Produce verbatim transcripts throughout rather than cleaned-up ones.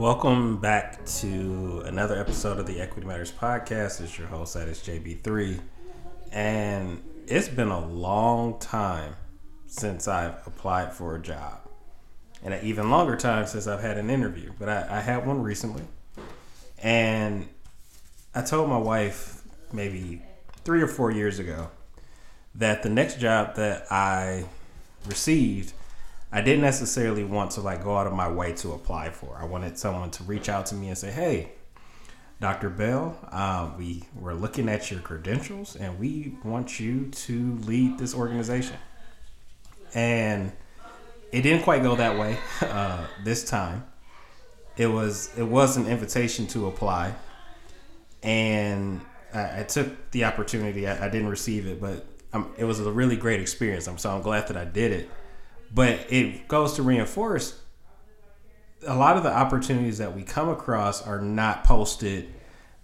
Welcome back to another episode of the Equity Matters Podcast. It's your host, that is J B three. And it's been a long time since I've applied for a job. And an even longer time since I've had an interview. But I, I had one recently. And I told my wife maybe three or four years ago that the next job that I received, I didn't necessarily want to like go out of my way to apply for. I wanted someone to reach out to me and say, hey, Doctor Bell, uh, we were looking at your credentials and we want you to lead this organization. And it didn't quite go that way uh, this time. It was it was an invitation to apply, and I, I took the opportunity. I, I didn't receive it, but I'm, it was a really great experience. I'm so I'm glad that I did it. But it goes to reinforce a lot of the opportunities that we come across are not posted.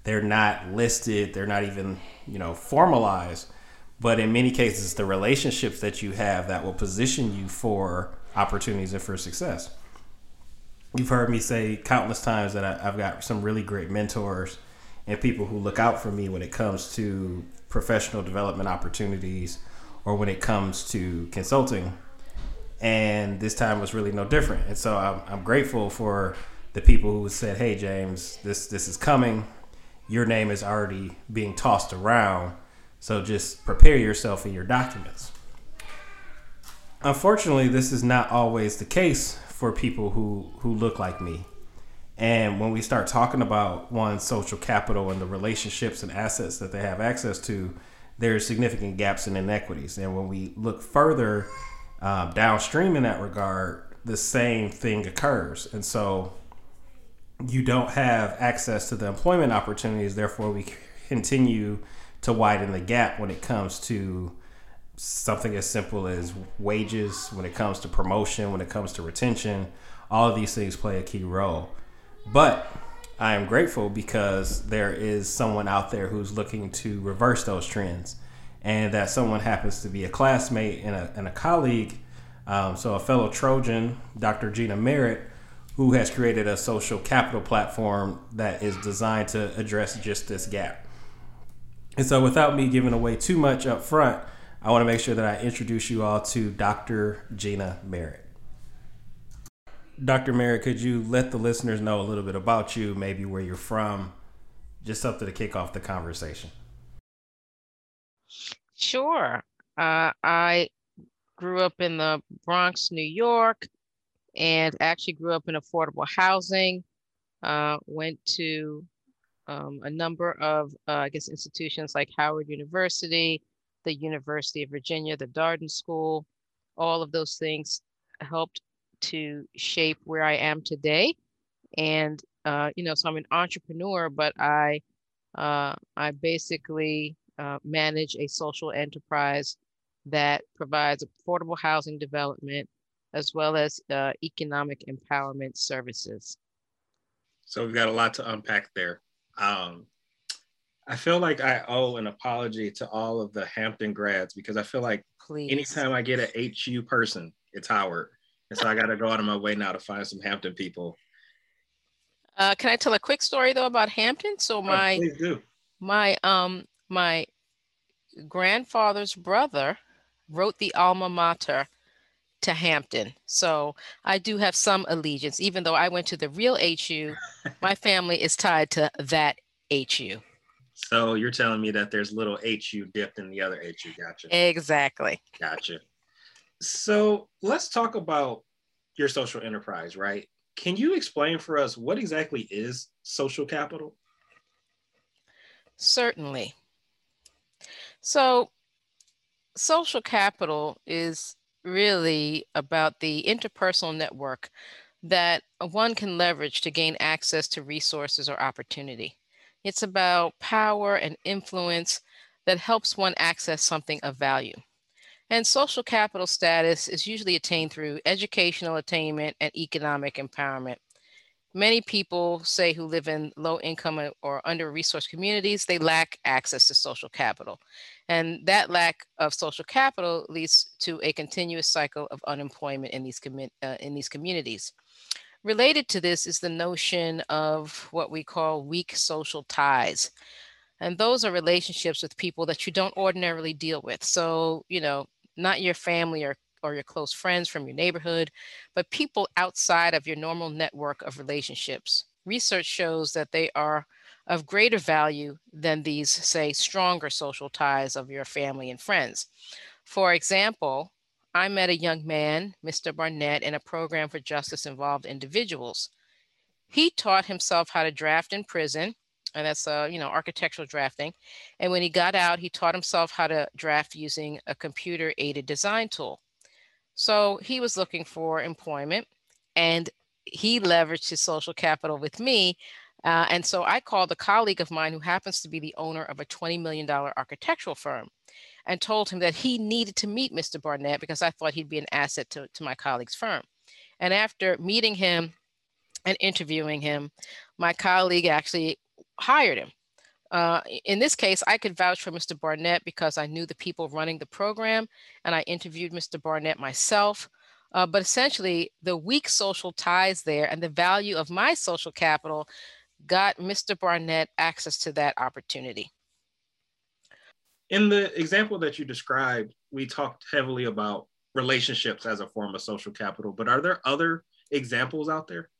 They're not listed. They're not even, you know, formalized. But in many cases, the relationships that you have that will position you for opportunities and for success. You've heard me say countless times that I, I've got some really great mentors and people who look out for me when it comes to professional development opportunities or when it comes to consulting. And this time was really no different. And so I'm, I'm grateful for the people who said, hey, James, this, this is coming. Your name is already being tossed around. So just prepare yourself in your documents. Unfortunately, this is not always the case for people who, who look like me. And when we start talking about one's social capital and the relationships and assets that they have access to, there are significant gaps and inequities. And when we look further Um, downstream in that regard, the same thing occurs. And so you don't have access to the employment opportunities. Therefore, we continue to widen the gap when it comes to something as simple as wages, when it comes to promotion, when it comes to retention. All of these things play a key role. But I am grateful because there is someone out there who's looking to reverse those trends. And that someone happens to be a classmate and a, and a colleague, um, so a fellow Trojan, Doctor Gina Merritt, who has created a social capital platform that is designed to address just this gap. And so without me giving away too much up front, I want to make sure that I introduce you all to Doctor Gina Merritt. Doctor Merritt, could you let the listeners know a little bit about you, maybe where you're from, just something to kick off the conversation? Sure. Uh, I grew up in the Bronx, New York, and actually grew up in affordable housing. Uh, went to um, a number of, uh, I guess, institutions like Howard University, the University of Virginia, the Darden School. All of those things helped to shape where I am today. And, uh, you know, so I'm an entrepreneur, but I, uh, I basically... Uh, manage a social enterprise that provides affordable housing development as well as uh, economic empowerment services. So we've got a lot to unpack there. Um, I feel like I owe an apology to all of the Hampton grads because I feel like Please. Anytime I get an H U person, it's Howard. And so I got to go out of my way now to find some Hampton people. Uh, can I tell a quick story though about Hampton? So my, oh, please do. my, um, My grandfather's brother wrote the alma mater to Hampton. So I do have some allegiance, even though I went to the real H U, my family is tied to that H U. So you're telling me that there's little H U dipped in the other H U. Gotcha. Exactly. Gotcha. So let's talk about your social enterprise, right? Can you explain for us what exactly is social capital? Certainly. So social capital is really about the interpersonal network that one can leverage to gain access to resources or opportunity. It's about power and influence that helps one access something of value. And social capital status is usually attained through educational attainment and economic empowerment. Many people say who live in low income or under-resourced communities, they lack access to social capital. And that lack of social capital leads to a continuous cycle of unemployment in these, com- uh, in these communities. Related to this is the notion of what we call weak social ties. And those are relationships with people that you don't ordinarily deal with. So, you know, not your family or, or your close friends from your neighborhood, but people outside of your normal network of relationships. Research shows that they are of greater value than these, say, stronger social ties of your family and friends. For example, I met a young man, Mister Barnett, in a program for justice-involved individuals. He taught himself how to draft in prison, and that's uh, you know, architectural drafting. And when he got out, he taught himself how to draft using a computer-aided design tool. So he was looking for employment, and he leveraged his social capital with me. Uh, and so I called a colleague of mine who happens to be the owner of a twenty million dollars architectural firm and told him that he needed to meet Mister Barnett because I thought he'd be an asset to, to my colleague's firm. And after meeting him and interviewing him, my colleague actually hired him. Uh, in this case, I could vouch for Mister Barnett because I knew the people running the program and I interviewed Mister Barnett myself. Uh, but essentially, the weak social ties there and the value of my social capital got Mister Barnett access to that opportunity. In the example that you described, we talked heavily about relationships as a form of social capital, but are there other examples out there?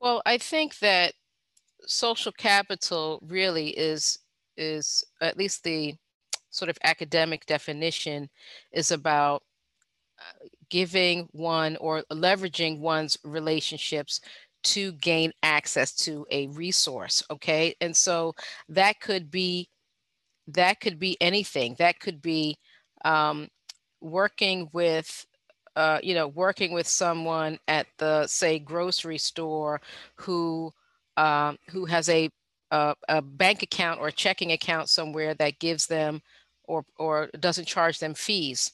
Well, I think that social capital really is, is at least the sort of academic definition, is about giving one or leveraging one's relationships to gain access to a resource, okay? And so that could be that could be anything. That could be um, working with, uh, you know, working with someone at the, say, grocery store who um, who has a, a a bank account or a checking account somewhere that gives them or or doesn't charge them fees,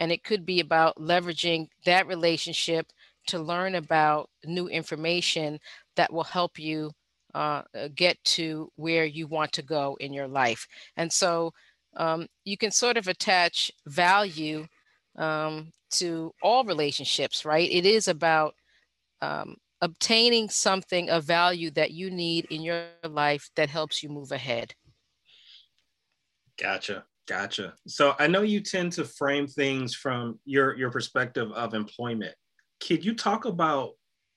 and it could be about leveraging that relationship to learn about new information that will help you uh, get to where you want to go in your life. And so um, you can sort of attach value um, to all relationships, right? It is about um, obtaining something of value that you need in your life that helps you move ahead. Gotcha. Gotcha. So I know you tend to frame things from your, your perspective of employment. Could you talk about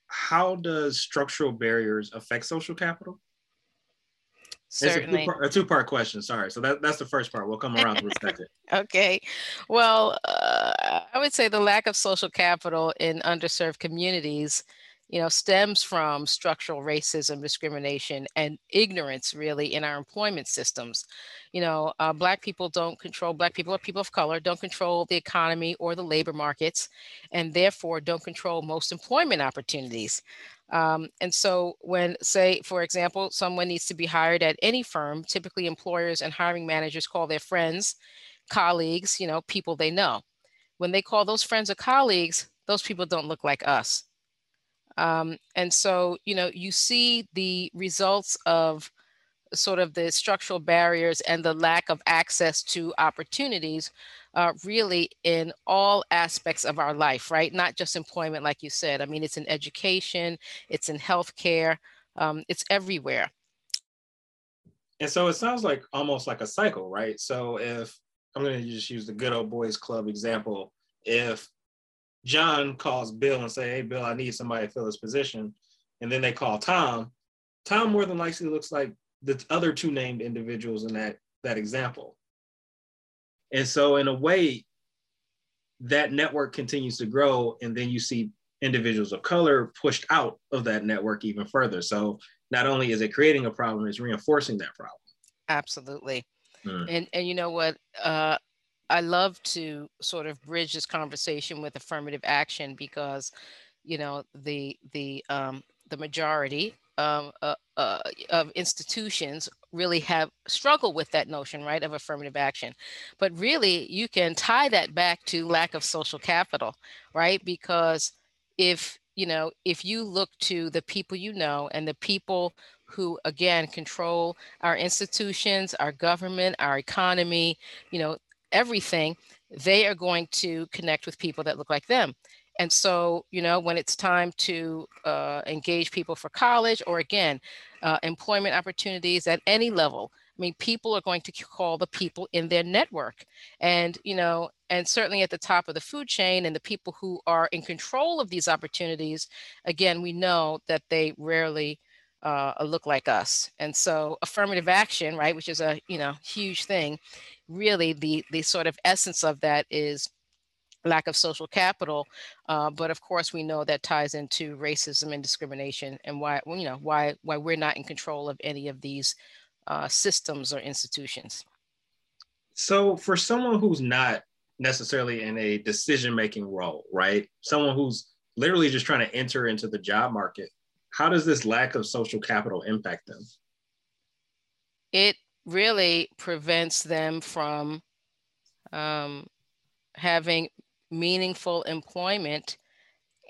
how does structural barriers affect social capital? Certainly. It's a two-part, a two-part question, sorry. So that, that's the first part. We'll come around to the second. Okay. Well, uh, I would say the lack of social capital in underserved communities, you know, stems from structural racism, discrimination, and ignorance, really, in our employment systems. You know, uh, Black people don't control, Black people or people of color don't control the economy or the labor markets, and therefore don't control most employment opportunities. Um, and so when, say, for example, someone needs to be hired at any firm, typically employers and hiring managers call their friends, colleagues, you know, people they know. When they call those friends or colleagues, those people don't look like us. Um, and so, you know, you see the results of sort of the structural barriers and the lack of access to opportunities uh, really in all aspects of our life, right? Not just employment, like you said. I mean, it's in education, it's in healthcare, um, it's everywhere. And so it sounds like almost like a cycle, right? So if I'm going to just use the good old boys club example, if John calls Bill and say, hey, Bill, I need somebody to fill this position. And then they call Tom. Tom more than likely looks like the other two named individuals in that, that example. And so in a way, that network continues to grow. And then you see individuals of color pushed out of that network even further. So not only is it creating a problem, it's reinforcing that problem. Absolutely. Mm. And, and you know what? Uh, I love to sort of bridge this conversation with affirmative action because, you know, the the um, the majority um, uh, uh, of institutions really have struggled with that notion, right, of affirmative action. But really, you can tie that back to lack of social capital, right? Because if you know, if you look to the people you know and the people who, again, control our institutions, our government, our economy, you know, everything, they are going to connect with people that look like them. And so, you know, when it's time to uh, engage people for college, or again, uh, employment opportunities at any level, I mean, people are going to call the people in their network. And, you know, and certainly at the top of the food chain and the people who are in control of these opportunities, again, we know that they rarely uh, look like us. And so affirmative action, right, which is a, you know, huge thing, really the, the sort of essence of that is lack of social capital. Uh, but of course, we know that ties into racism and discrimination and why, you know, why, why we're not in control of any of these Uh, systems or institutions. So for someone who's not necessarily in a decision-making role, right? Someone who's literally just trying to enter into the job market, how does this lack of social capital impact them? It really prevents them from um, having meaningful employment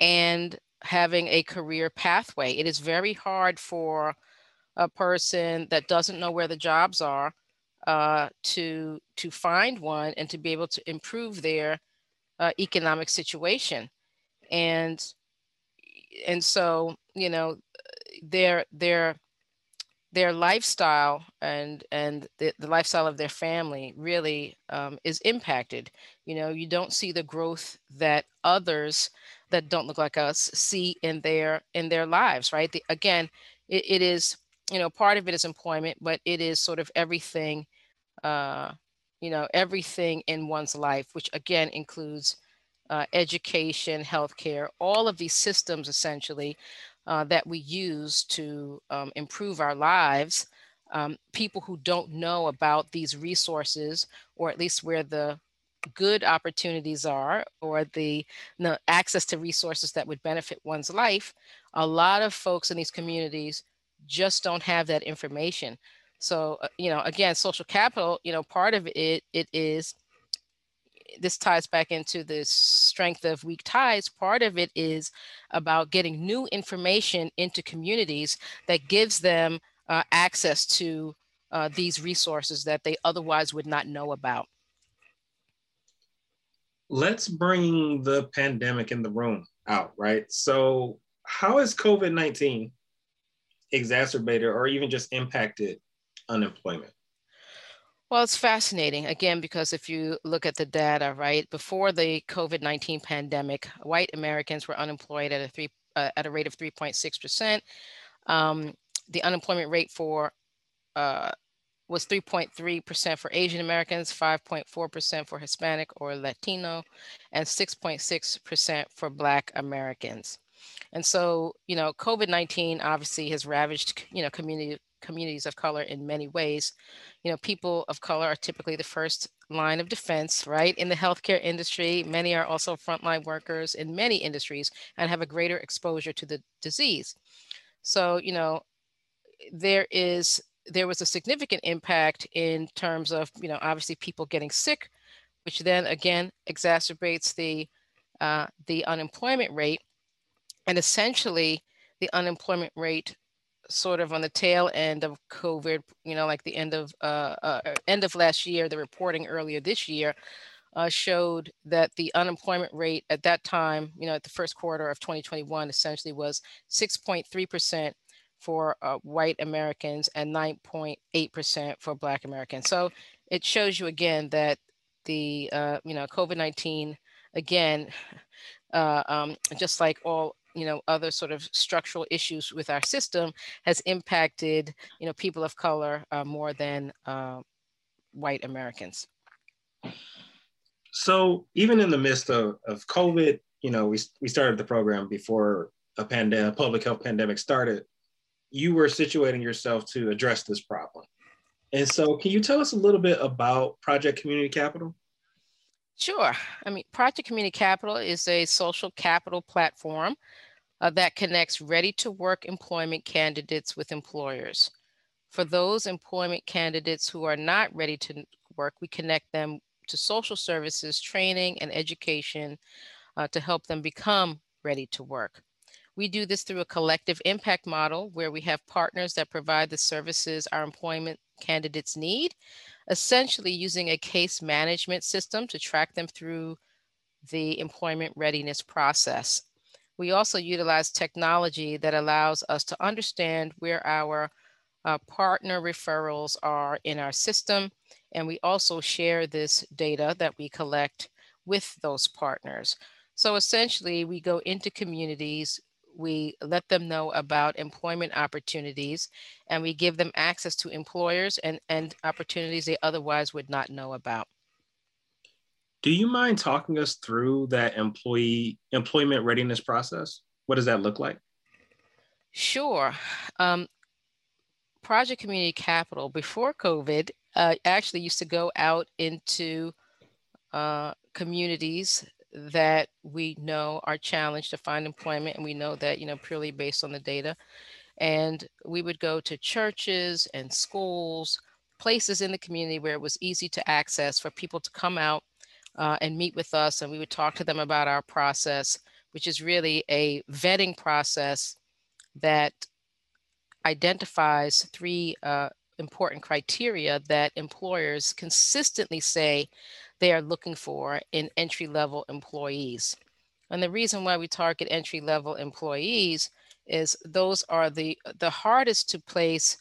and having a career pathway. It is very hard for a person that doesn't know where the jobs are uh, to to find one and to be able to improve their uh, economic situation. And and so, you know, their their their lifestyle and and the, the lifestyle of their family really um, is impacted. You know, you don't see the growth that others that don't look like us see in their in their lives, right? The, again, it, it is, you know, part of it is employment, but it is sort of everything, uh, you know, everything in one's life, which again includes uh, education, healthcare, all of these systems essentially uh, that we use to um, improve our lives. Um, people who don't know about these resources, or at least where the good opportunities are, or the, you know, access to resources that would benefit one's life, a lot of folks in these communities just don't have that information. So, uh, you know, again, social capital, you know, part of it, it is, this ties back into the strength of weak ties. Part of it is about getting new information into communities that gives them uh, access to uh, these resources that they otherwise would not know about. Let's bring the pandemic in the room out, right? So how is COVID nineteen exacerbated or even just impacted unemployment? Well, it's fascinating, again, because if you look at the data, right, before the COVID nineteen pandemic, white Americans were unemployed at a three uh, at a rate of three point six percent. Um, the unemployment rate for uh, was three point three percent for Asian Americans, five point four percent for Hispanic or Latino, and six point six percent for Black Americans. And so, you know, COVID nineteen obviously has ravaged, you know, community, communities of color in many ways. You know, people of color are typically the first line of defense, right? In the healthcare industry, many are also frontline workers in many industries and have a greater exposure to the disease. So, you know, there is, there was a significant impact in terms of, you know, obviously people getting sick, which then again exacerbates the, uh, the unemployment rate. And essentially, the unemployment rate, sort of on the tail end of COVID, you know, like the end of uh, uh, end of last year, the reporting earlier this year uh, showed that the unemployment rate at that time, you know, at the first quarter of twenty twenty-one, essentially was six point three percent for uh, white Americans and nine point eight percent for Black Americans. So it shows you again that the uh, you know, COVID nineteen again, uh, um, just like all, you know, other sort of structural issues with our system, has impacted, you know, people of color uh, more than uh, white Americans. So even in the midst of, of COVID, you know, we, we started the program before a pandemic, public health pandemic started, you were situating yourself to address this problem. And so can you tell us a little bit about Project Community Capital? Sure. I mean, Project Community Capital is a social capital platform uh, that connects ready-to-work employment candidates with employers. For those employment candidates who are not ready to work, we connect them to social services, training, and education uh, to help them become ready to work. We do this through a collective impact model where we have partners that provide the services our employment candidates need, essentially using a case management system to track them through the employment readiness process. We also utilize technology that allows us to understand where our uh, partner referrals are in our system. And we also share this data that we collect with those partners. So essentially, we go into communities, we let them know about employment opportunities, and we give them access to employers and, and opportunities they otherwise would not know about. Do you mind talking us through that employee employment readiness process? What does that look like? Sure. Um, Project Community Capital, before COVID, uh, actually used to go out into uh, communities that we know are challenged to find employment, and we know that, you know, purely based on the data. And we would go to churches and schools, places in the community where it was easy to access for people to come out uh, and meet with us. And we would talk to them about our process, which is really a vetting process that identifies three uh, important criteria that employers consistently say they are looking for in entry-level employees. And the reason why we target entry-level employees is those are the, the hardest to place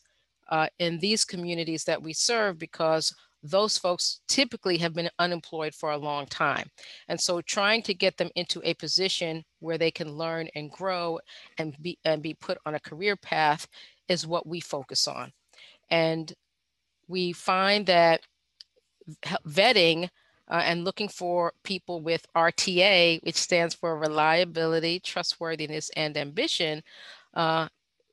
uh, in these communities that we serve, because those folks typically have been unemployed for a long time. And so trying to get them into a position where they can learn and grow and be, and be put on a career path is what we focus on. And we find that vetting Uh, and looking for people with R T A, which stands for reliability, trustworthiness, and ambition, uh,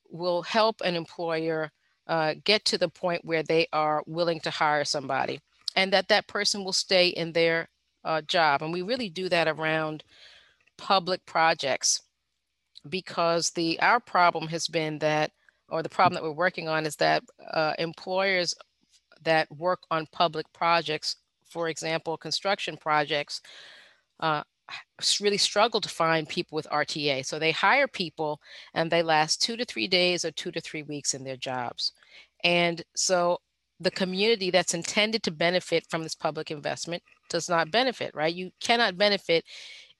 will help an employer uh, get to the point where they are willing to hire somebody, and that that person will stay in their uh, job. And we really do that around public projects, because the our problem has been that, or the problem that we're working on is that uh, employers that work on public projects, for example, construction projects, uh, really struggle to find people with R T A. So they hire people and they last two to three days or two to three weeks in their jobs. And so the community that's intended to benefit from this public investment does not benefit, right? You cannot benefit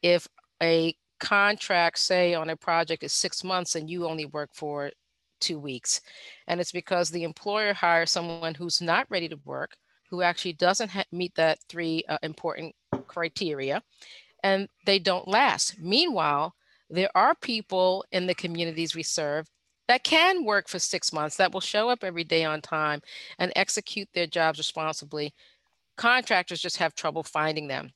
if a contract, say, on a project is six months and you only work for two weeks. And it's because the employer hires someone who's not ready to work, who actually doesn't ha- meet that three uh, important criteria, and they don't last. Meanwhile, there are people in the communities we serve that can work for six months, that will show up every day on time and execute their jobs responsibly. Contractors just have trouble finding them.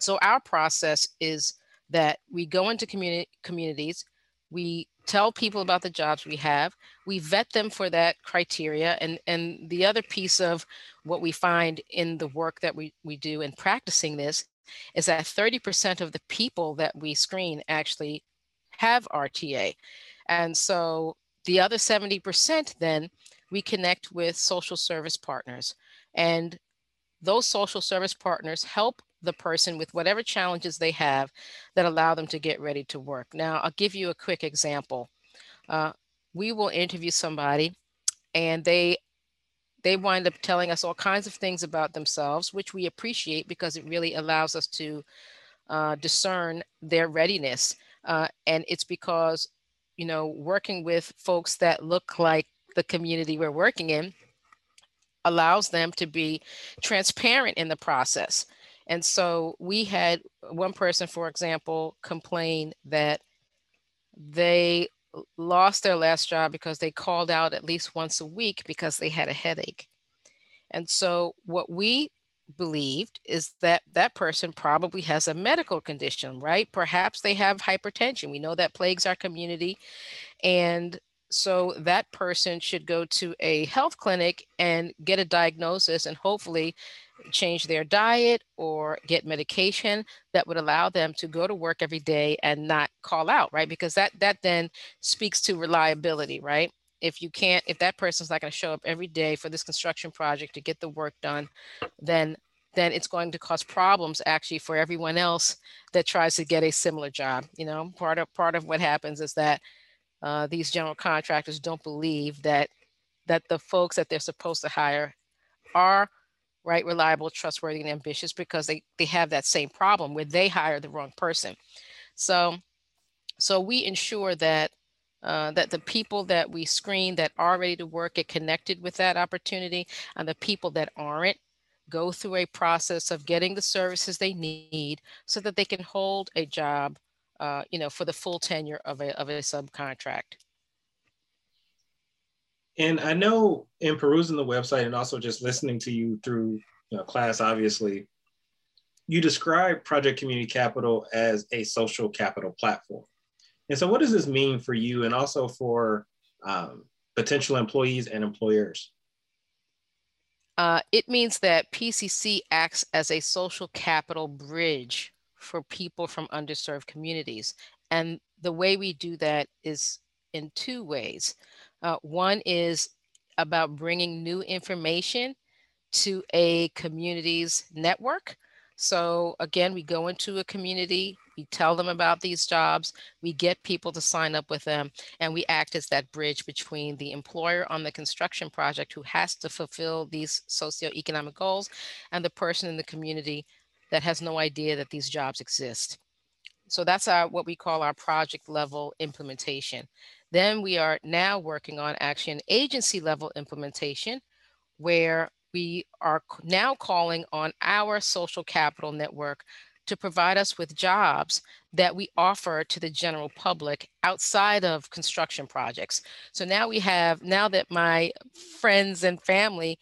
So our process is that we go into communi- communities, we tell people about the jobs we have, we vet them for that criteria. And, and the other piece of what we find in the work that we, we do in practicing this is that thirty percent of the people that we screen actually have R T A. And so the other seventy percent then we connect with social service partners. And those social service partners help the person with whatever challenges they have that allow them to get ready to work. Now, I'll give you a quick example. Uh, we will interview somebody and they they wind up telling us all kinds of things about themselves, which we appreciate because it really allows us to uh, discern their readiness. Uh, and it's because, you know, working with folks that look like the community we're working in allows them to be transparent in the process. And so we had one person, for example, complain that they lost their last job because they called out at least once a week because they had a headache. And so what we believed is that that person probably has a medical condition, right? Perhaps they have hypertension. We know that plagues our community. And so that person should go to a health clinic and get a diagnosis and hopefully change their diet or get medication that would allow them to go to work every day and not call out, right? Because that that then speaks to reliability, right? If you can't, if that person's not going to show up every day for this construction project to get the work done, then then it's going to cause problems actually for everyone else that tries to get a similar job. You know, part of part of what happens is that uh, these general contractors don't believe that that the folks that they're supposed to hire are right? Reliable, trustworthy, and ambitious, because they, they have that same problem where they hire the wrong person. So, so we ensure that Uh, that the people that we screen that are ready to work get connected with that opportunity, and the people that aren't go through a process of getting the services they need so that they can hold a job, uh, you know, for the full tenure of a, of a subcontract. And I know in perusing the website and also just listening to you through you know, class, obviously, you describe Project Community Capital as a social capital platform. And so what does this mean for you and also for um, potential employees and employers? Uh, it means that P C C acts as a social capital bridge for people from underserved communities. And the way we do that is in two ways. Uh, one is about bringing new information to a community's network. So again, we go into a community, we tell them about these jobs, we get people to sign up with them, and we act as that bridge between the employer on the construction project who has to fulfill these socioeconomic goals and the person in the community that has no idea that these jobs exist. So that's our, what we call our project level implementation. Then we are now working on actually an agency level implementation where we are now calling on our social capital network to provide us with jobs that we offer to the general public outside of construction projects. So now we have, now that my friends and family,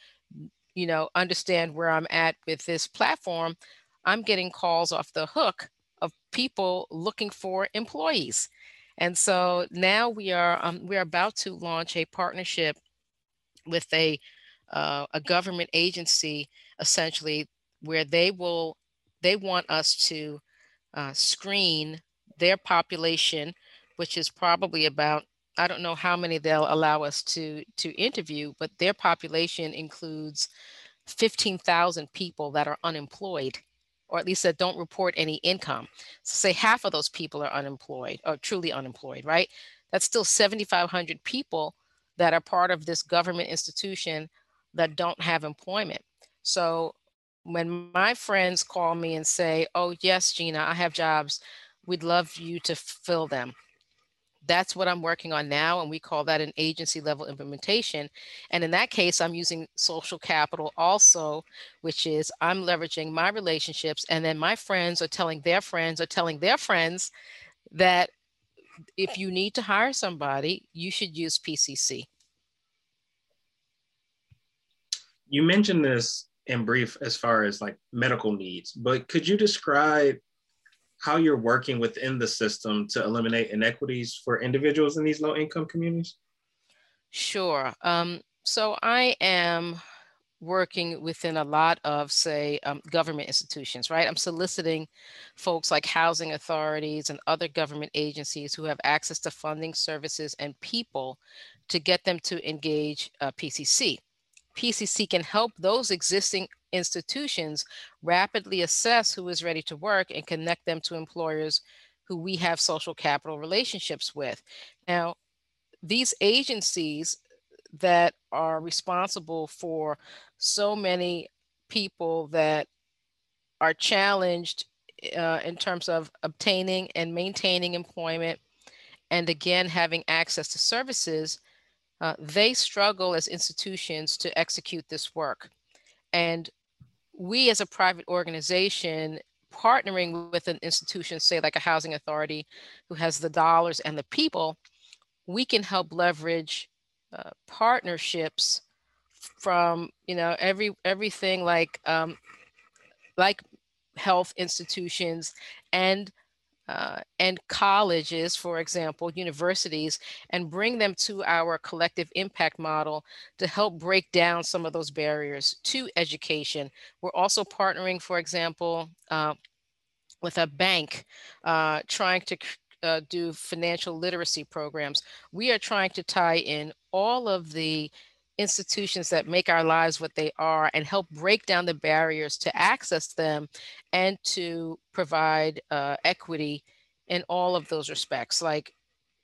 you know, understand where I'm at with this platform, I'm getting calls off the hook of people looking for employees. And so now we are, um, we're about to launch a partnership with a Uh, a government agency, essentially, where they will, they want us to uh, screen their population, which is probably about, I don't know how many they'll allow us to, to interview, but their population includes fifteen thousand people that are unemployed, or at least that don't report any income. So say half of those people are unemployed or truly unemployed, right? That's still seventy-five hundred people that are part of this government institution that don't have employment. So when my friends call me and say, oh yes, Gina, I have jobs, we'd love you to fill them. That's what I'm working on now, and we call that an agency level implementation. And in that case, I'm using social capital also, which is I'm leveraging my relationships, and then my friends are telling their friends are telling their friends that if you need to hire somebody, you should use P C C. You mentioned this in brief as far as like medical needs, but could you describe how you're working within the system to eliminate inequities for individuals in these low-income communities? Sure. Um, so I am working within a lot of, say, um, government institutions, right? I'm soliciting folks like housing authorities and other government agencies who have access to funding, services, and people to get them to engage uh, P C C. P C C can help those existing institutions rapidly assess who is ready to work and connect them to employers who we have social capital relationships with. Now, these agencies that are responsible for so many people that are challenged uh, in terms of obtaining and maintaining employment, and again, having access to services, uh, they struggle as institutions to execute this work. And we as a private organization partnering with an institution, say like a housing authority who has the dollars and the people, we can help leverage Uh, partnerships from, you know, every everything like um, like health institutions and uh, and colleges, for example, universities, and bring them to our collective impact model to help break down some of those barriers to education. We're also partnering, for example, uh, with a bank, uh, trying to Uh, do financial literacy programs. We are trying to tie in all of the institutions that make our lives what they are and help break down the barriers to access them and to provide uh, equity in all of those respects. Like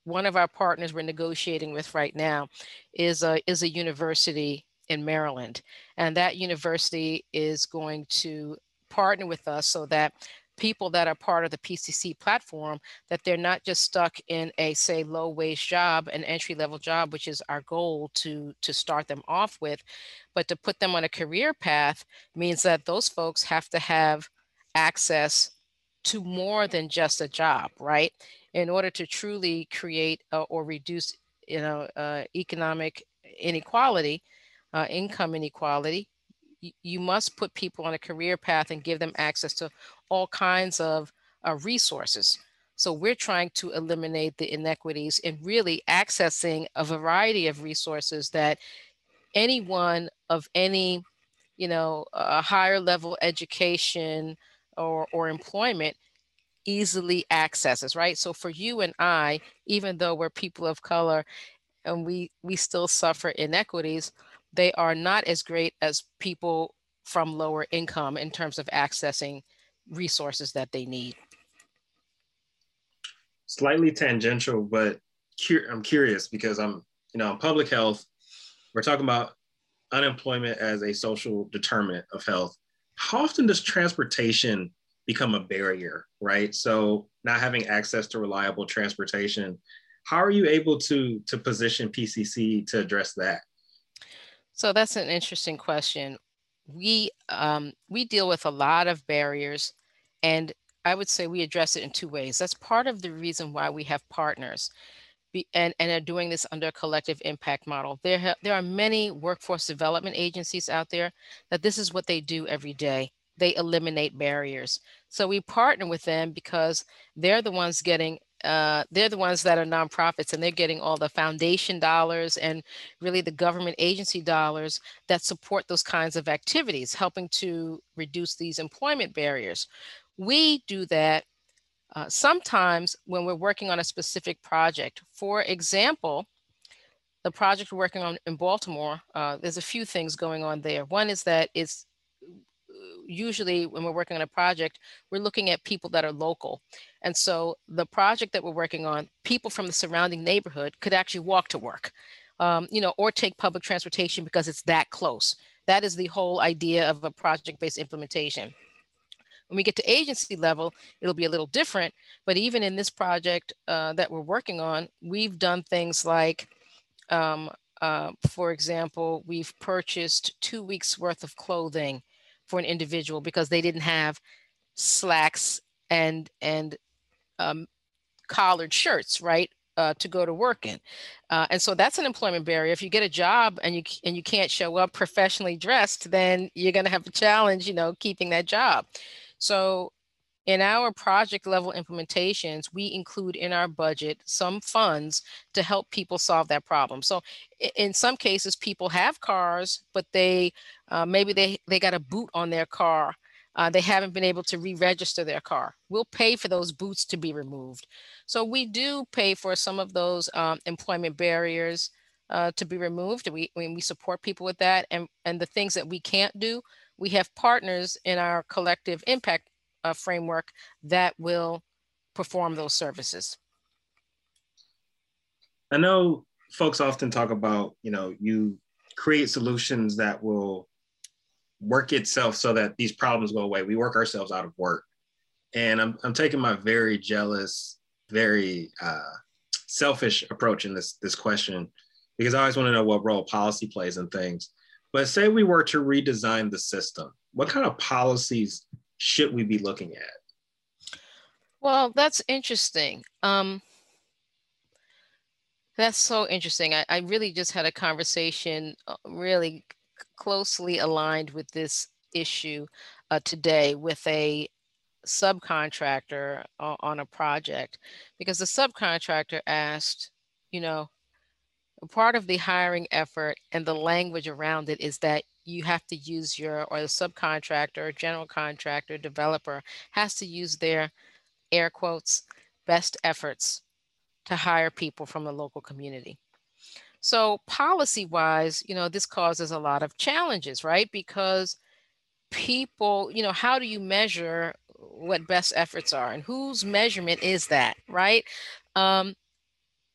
one of our partners we're negotiating with right now is a, is a university in Maryland. And that university is going to partner with us so that people that are part of the P C C platform, that they're not just stuck in a, say, low-wage job, an entry-level job, which is our goal to, to start them off with, but to put them on a career path means that those folks have to have access to more than just a job, right? In order to truly create uh, or reduce, you know, uh, economic inequality, uh, income inequality, y- you must put people on a career path and give them access to all kinds of uh, resources. So we're trying to eliminate the inequities and really accessing a variety of resources that anyone of any, you know, uh, higher level education or, or employment easily accesses, right? So for you and I, even though we're people of color and we, we still suffer inequities, they are not as great as people from lower income in terms of accessing resources that they need. Slightly tangential, but cu- I'm curious because I'm, you know, in public health, we're talking about unemployment as a social determinant of health. How often does transportation become a barrier, right? So not having access to reliable transportation, how are you able to, to position P C C to address that? So that's an interesting question. We, um, we deal with a lot of barriers, and I would say we address it in two ways. That's part of the reason why we have partners be, and, and are doing this under a collective impact model. There, ha- there are many workforce development agencies out there that this is what they do every day. They eliminate barriers. So we partner with them because they're the ones getting, uh, they're the ones that are nonprofits, and they're getting all the foundation dollars and really the government agency dollars that support those kinds of activities, helping to reduce these employment barriers. We do that uh, sometimes when we're working on a specific project. For example, the project we're working on in Baltimore, uh, there's a few things going on there. One is that it's usually when we're working on a project, we're looking at people that are local. And so the project that we're working on, people from the surrounding neighborhood could actually walk to work, um, you know, or take public transportation because it's that close. That is the whole idea of a project-based implementation. When we get to agency level, it'll be a little different, but even in this project uh, that we're working on, we've done things like, um, uh, for example, we've purchased two weeks worth of clothing for an individual because they didn't have slacks and and um, collared shirts, right, uh, to go to work in, uh, and so that's an employment barrier. If you get a job and you and you can't show up professionally dressed, then you're going to have a challenge, you know, keeping that job. So, in our project level implementations, we include in our budget some funds to help people solve that problem. So, in some cases, people have cars, but they Uh, maybe they, they got a boot on their car. Uh, they haven't been able to re-register their car. We'll pay for those boots to be removed. So we do pay for some of those um, employment barriers uh, to be removed. We, we support people with that. And, and the things that we can't do, we have partners in our collective impact uh, framework that will perform those services. I know folks often talk about, you know, you create solutions that will work itself so that these problems go away. We work ourselves out of work. And I'm I'm taking my very jealous, very uh, selfish approach in this, this question, because I always want to know what role policy plays in things. But say we were to redesign the system, what kind of policies should we be looking at? Well, that's interesting. Um, that's so interesting. I, I really just had a conversation really closely aligned with this issue uh, today with a subcontractor uh, on a project, because the subcontractor asked, you know, part of the hiring effort and the language around it is that you have to use your, or the subcontractor, general contractor, developer has to use their air quotes, best efforts to hire people from the local community. So policy-wise, you know, this causes a lot of challenges, right? Because people, you know, how do you measure what best efforts are and whose measurement is that, right? Um,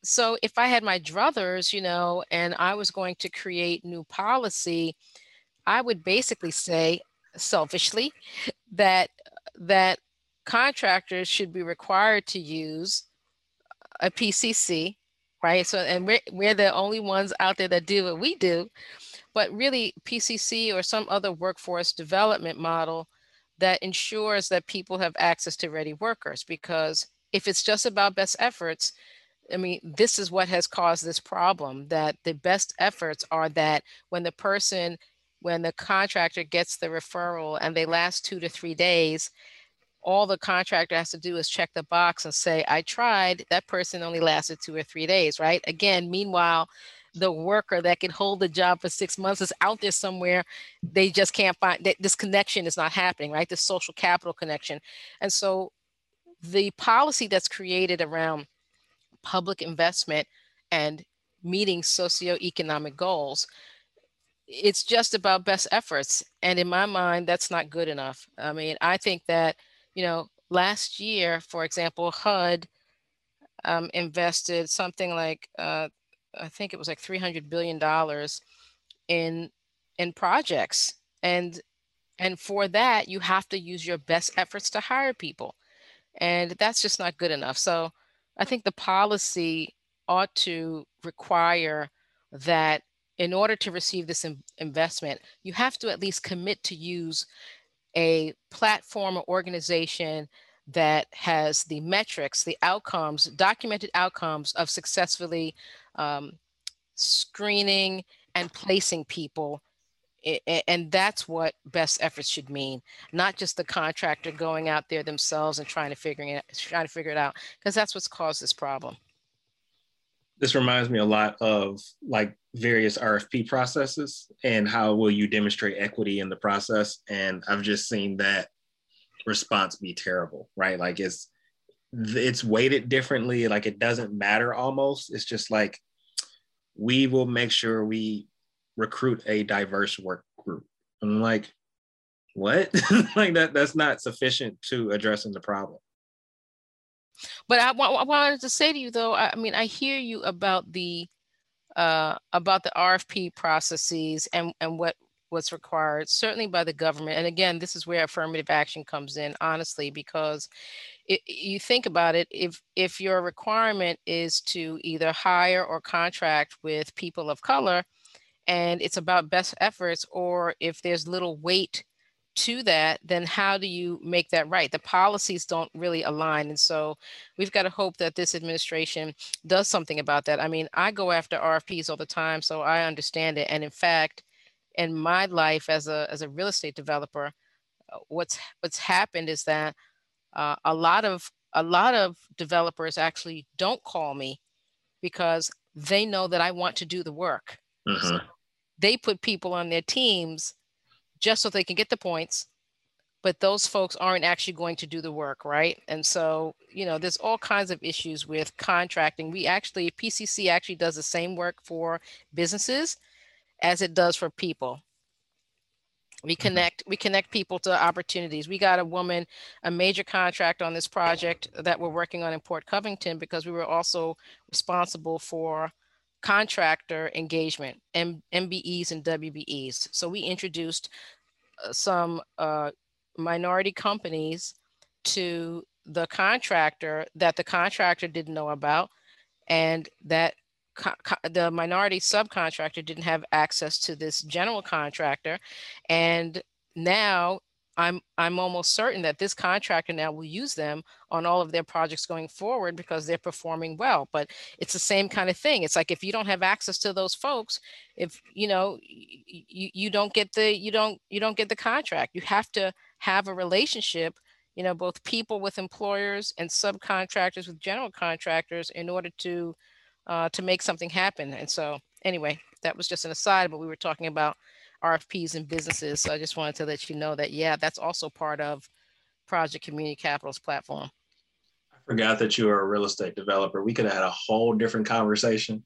So if I had my druthers, you know, and I was going to create new policy, I would basically say selfishly that that contractors should be required to use a P C C, right? So, and we're, we're the only ones out there that do what we do, but really P C C or some other workforce development model that ensures that people have access to ready workers, because if it's just about best efforts, I mean, this is what has caused this problem, that the best efforts are that when the person, when the contractor gets the referral and they last two to three days, all the contractor has to do is check the box and say, I tried, that person only lasted two or three days, right? Again, meanwhile, the worker that could hold the job for six months is out there somewhere. They just can't find, this connection is not happening, right? This social capital connection. And so the policy that's created around public investment and meeting socioeconomic goals, it's just about best efforts. And in my mind, that's not good enough. I mean, I think that, you know, last year, for example, H U D um, invested something like, uh, I think it was like three hundred billion dollars in, in projects. And, and for that, you have to use your best efforts to hire people. And that's just not good enough. So I think the policy ought to require that in order to receive this in- investment, you have to at least commit to use a platform or organization that has the metrics, the outcomes, documented outcomes of successfully um, screening and placing people. And that's what best efforts should mean, not just the contractor going out there themselves and trying to figuring it, trying to figure it out, because that's what's caused this problem. This reminds me a lot of like various R F P processes and how will you demonstrate equity in the process. And I've just seen that response be terrible, right? Like it's it's weighted differently. Like it doesn't matter almost. It's just like, we will make sure we recruit a diverse work group. I'm like, what? Like that that's not sufficient to addressing the problem. But I, I wanted to say to you though, I mean, I hear you about the uh, about the R F P processes and, and what what's required, certainly by the government. And again, this is where affirmative action comes in, honestly, because it, you think about it, if if your requirement is to either hire or contract with people of color, and it's about best efforts, or if there's little weight to that, then how do you make that right? The policies don't really align. And so we've got to hope that this administration does something about that. I mean, I go after R F Ps all the time, so I understand it. And in fact, in my life as a, as a real estate developer, what's what's happened is that uh, a lot of a lot of developers actually don't call me because they know that I want to do the work. Mm-hmm. So they put people on their teams just so they can get the points, but those folks aren't actually going to do the work, right? And so, you know, there's all kinds of issues with contracting. We actually, P C C actually does the same work for businesses as it does for people. We connect, we connect people to opportunities. We got a woman, a major contract on this project that we're working on in Port Covington because we were also responsible for contractor engagement, M- MBEs and W B Es. So we introduced uh, some uh, minority companies to the contractor that the contractor didn't know about, and that co- co- the minority subcontractor didn't have access to this general contractor. And now I'm I'm almost certain that this contractor now will use them on all of their projects going forward because they're performing well. But it's the same kind of thing. It's like if you don't have access to those folks, if you know you, you don't get the you don't you don't get the contract. You have to have a relationship, you know, both people with employers and subcontractors with general contractors in order to uh, to make something happen. And so anyway, that was just an aside, but we were talking about R F Ps and businesses. So I just wanted to let you know that, yeah, that's also part of Project Community Capital's platform. I forgot that you were a real estate developer. We could have had a whole different conversation.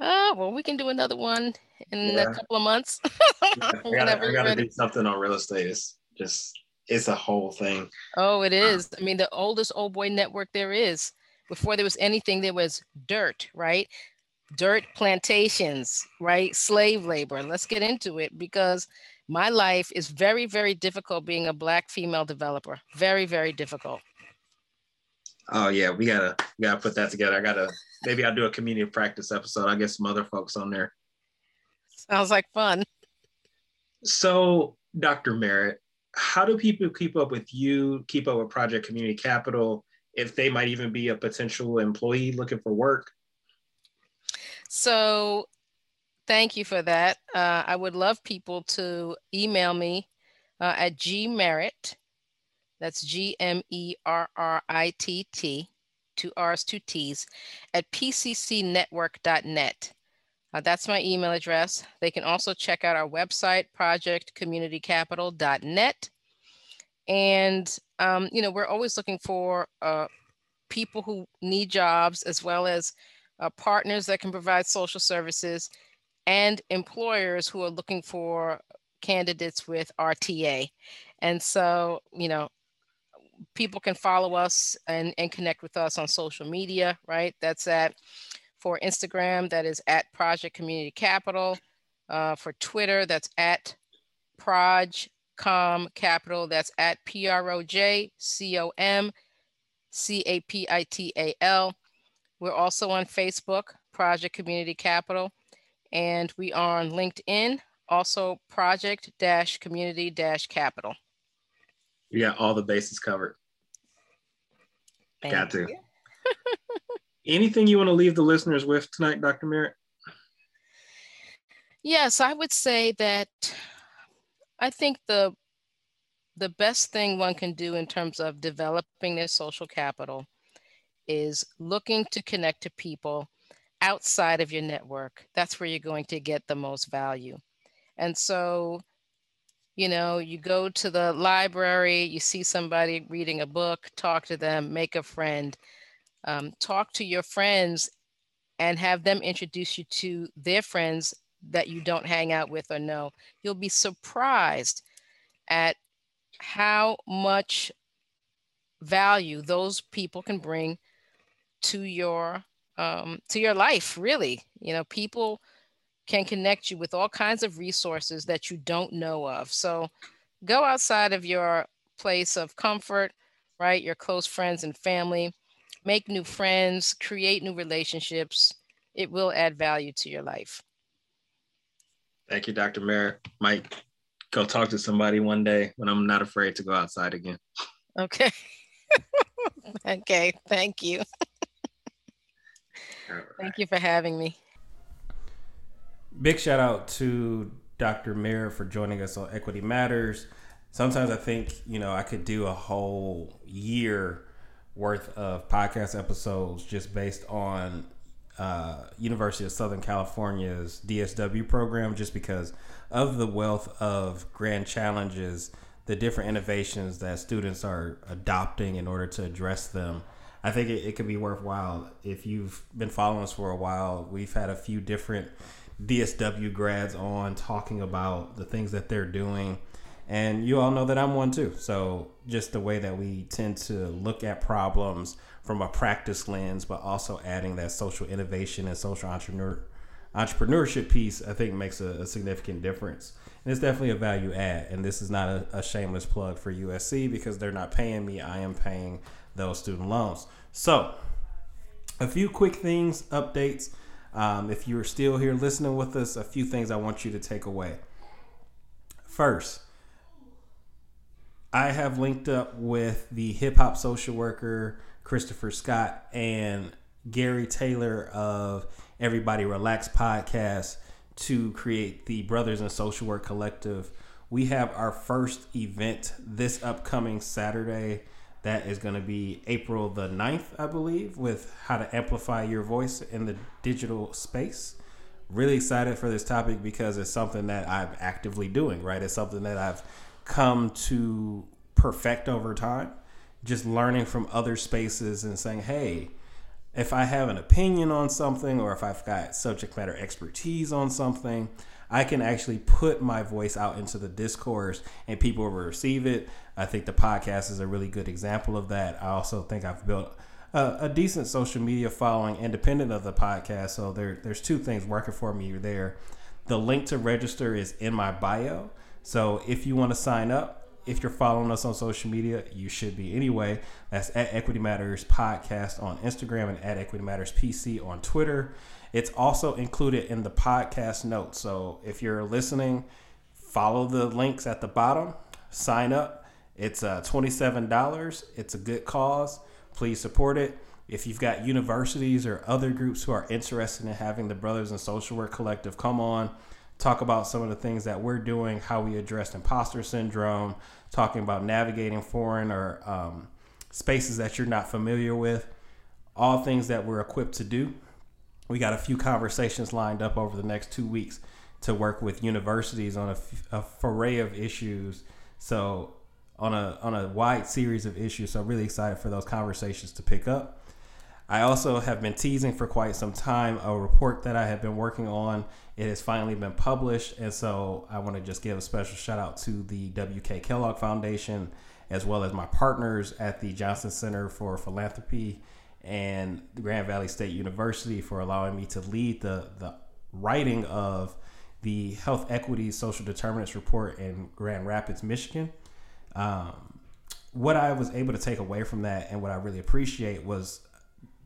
Oh, well, we can do another one in yeah. a couple of months. yeah, I got to do something on real estate. It's just, it's a whole thing. Oh, it is. Um, I mean, the oldest old boy network there is, Before there was anything, there was dirt, right? Dirt plantations, right? Slave labor. Let's get into it, because my life is very, very difficult being a Black female developer. Very, very difficult. Oh yeah, we gotta we gotta put that together. I gotta, maybe I'll do a community of practice episode. I'll get some other folks on there. Sounds like fun. So, Doctor Merritt, how do people keep up with you, keep up with Project Community Capital, if they might even be a potential employee looking for work? So, thank you for that. Uh, I would love people to email me uh, at gmerritt, that's G M E R R I T T, two R's, two T's, at p c c network dot net. Uh, that's my email address. They can also check out our website, project community capital dot net. And, um, you know, we're always looking for uh, people who need jobs, as well as uh, partners that can provide social services, and employers who are looking for candidates with R T A. And so, you know, people can follow us and, and connect with us on social media, right? That's at, for Instagram, that is at Project Community Capital. Uh, for Twitter, that's at Projcom Capital. That's at P R O J C O M C A P I T A L. We're also on Facebook, Project Community Capital. And we are on LinkedIn, also Project Community Capital. You got all the bases covered. Thank got to. Anything you want to leave the listeners with tonight, Doctor Merritt? Yes, I would say that I think the, the best thing one can do in terms of developing their social capital is looking to connect to people outside of your network. That's where you're going to get the most value. And so, you know, you go to the library, you see somebody reading a book, talk to them, make a friend. Um, talk to your friends and have them introduce you to their friends that you don't hang out with or know. You'll be surprised at how much value those people can bring to your um, to your life, really. You know, people can connect you with all kinds of resources that you don't know of. So go outside of your place of comfort, right? Your close friends and family. Make new friends, create new relationships. It will add value to your life. Thank you, Doctor Merritt. Might go talk to somebody one day when I'm not afraid to go outside again. Okay. Okay, thank you. All right. Thank you for having me. Big shout out to Doctor Merritt for joining us on Equity Matters. Sometimes I think, you know, I could do a whole year worth of podcast episodes just based on uh, University of Southern California's D S W program, just because of the wealth of grand challenges, the different innovations that students are adopting in order to address them. I think it, it could be worthwhile. If you've been following us for a while, we've had a few different D S W grads on talking about the things that they're doing. And you all know that I'm one too. So just the way that we tend to look at problems from a practice lens, but also adding that social innovation and social entrepreneur, entrepreneurship piece, I think makes a, a significant difference. And it's definitely a value add. And this is not a, a shameless plug for U S C, because they're not paying me. I am paying those student loans. So a few quick things, updates. Um, if you're still here listening with us, a few things I want you to take away. First, I have linked up with the hip hop social worker, Christopher Scott, and Gary Taylor of Everybody Relax podcast to create the Brothers in Social Work Collective. We have our first event this upcoming Saturday. That is going to be April the ninth, I believe, with how to amplify your voice in the digital space. Really excited for this topic because it's something that I'm actively doing, right? It's something that I've come to perfect over time, just learning from other spaces and saying, hey, if I have an opinion on something, or if I've got subject matter expertise on something, I can actually put my voice out into the discourse and people will receive it. I think the podcast is a really good example of that. I also think I've built a, a decent social media following independent of the podcast. So there, there's two things working for me there. The link to register is in my bio. So if you want to sign up, if you're following us on social media, you should be anyway. That's at Equity Matters Podcast on Instagram and at Equity Matters P C on Twitter. It's also included in the podcast notes. So if you're listening, follow the links at the bottom. Sign up. It's uh, twenty-seven dollars. It's a good cause. Please support it. If you've got universities or other groups who are interested in having the Brothers in Social Work Collective come on, talk about some of the things that we're doing, how we addressed imposter syndrome, talking about navigating foreign or um, spaces that you're not familiar with, all things that we're equipped to do. We got a few conversations lined up over the next two weeks to work with universities on a, f- a foray of issues. So on a, on a wide series of issues. So I'm really excited for those conversations to pick up. I also have been teasing for quite some time a report that I have been working on. It has finally been published. And so I want to just give a special shout out to the W K. Kellogg Foundation, as well as my partners at the Johnson Center for Philanthropy and the Grand Valley State University for allowing me to lead the, the writing of the Health Equity Social Determinants Report in Grand Rapids, Michigan. Um, what I was able to take away from that and what I really appreciate was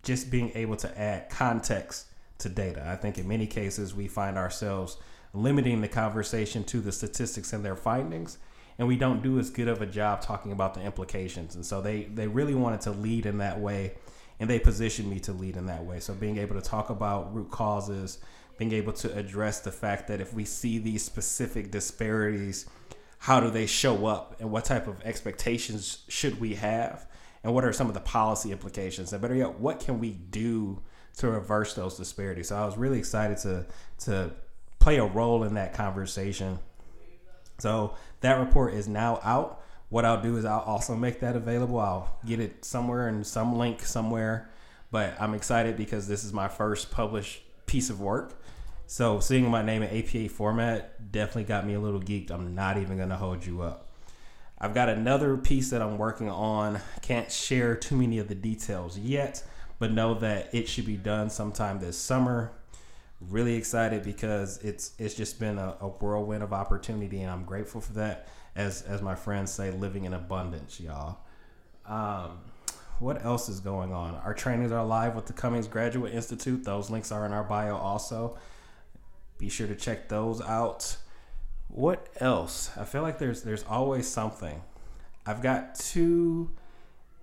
just being able to add context to data. I think in many cases, we find ourselves limiting the conversation to the statistics and their findings, and we don't do as good of a job talking about the implications. And so they, they really wanted to lead in that way, and they positioned me to lead in that way. So being able to talk about root causes, being able to address the fact that if we see these specific disparities, how do they show up and what type of expectations should we have? And what are some of the policy implications? And better yet, what can we do to reverse those disparities? So I was really excited to to play a role in that conversation. So that report is now out. What I'll do is I'll also make that available. I'll get it somewhere in some link somewhere. But I'm excited because this is my first published piece of work. So seeing my name in A P A format definitely got me a little geeked. I'm not even going to hold you up. I've got another piece that I'm working on. Can't share too many of the details yet, but know that it should be done sometime this summer. Really excited because it's it's just been a, a whirlwind of opportunity, and I'm grateful for that. As as my friends say, living in abundance, y'all. Um, what else is going on? Our trainings are live with the Cummings Graduate Institute. Those links are in our bio also. Be sure to check those out. What else? I feel like there's there's always something. I've got two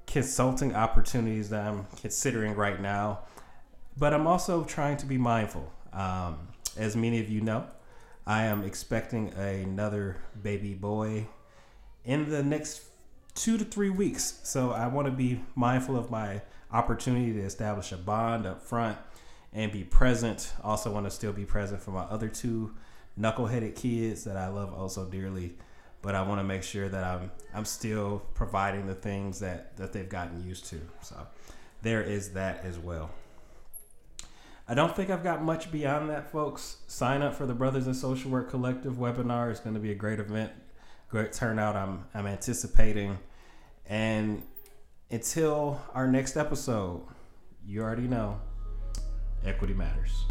consulting opportunities that I'm considering right now, but I'm also trying to be mindful. Um, as many of you know, I am expecting another baby boy in the next two to three weeks. So I want to be mindful of my opportunity to establish a bond up front and be present. Also want to still be present for my other two knuckleheaded kids that I love also dearly, but I want to make sure that I'm I'm still providing the things that that they've gotten used to. So there is that as well. I don't think I've got much beyond that, folks. Sign up for the Brothers in Social Work Collective webinar. It's going to be a great event, great turnout. I'm I'm anticipating, and until our next episode, you already know, Equity Matters.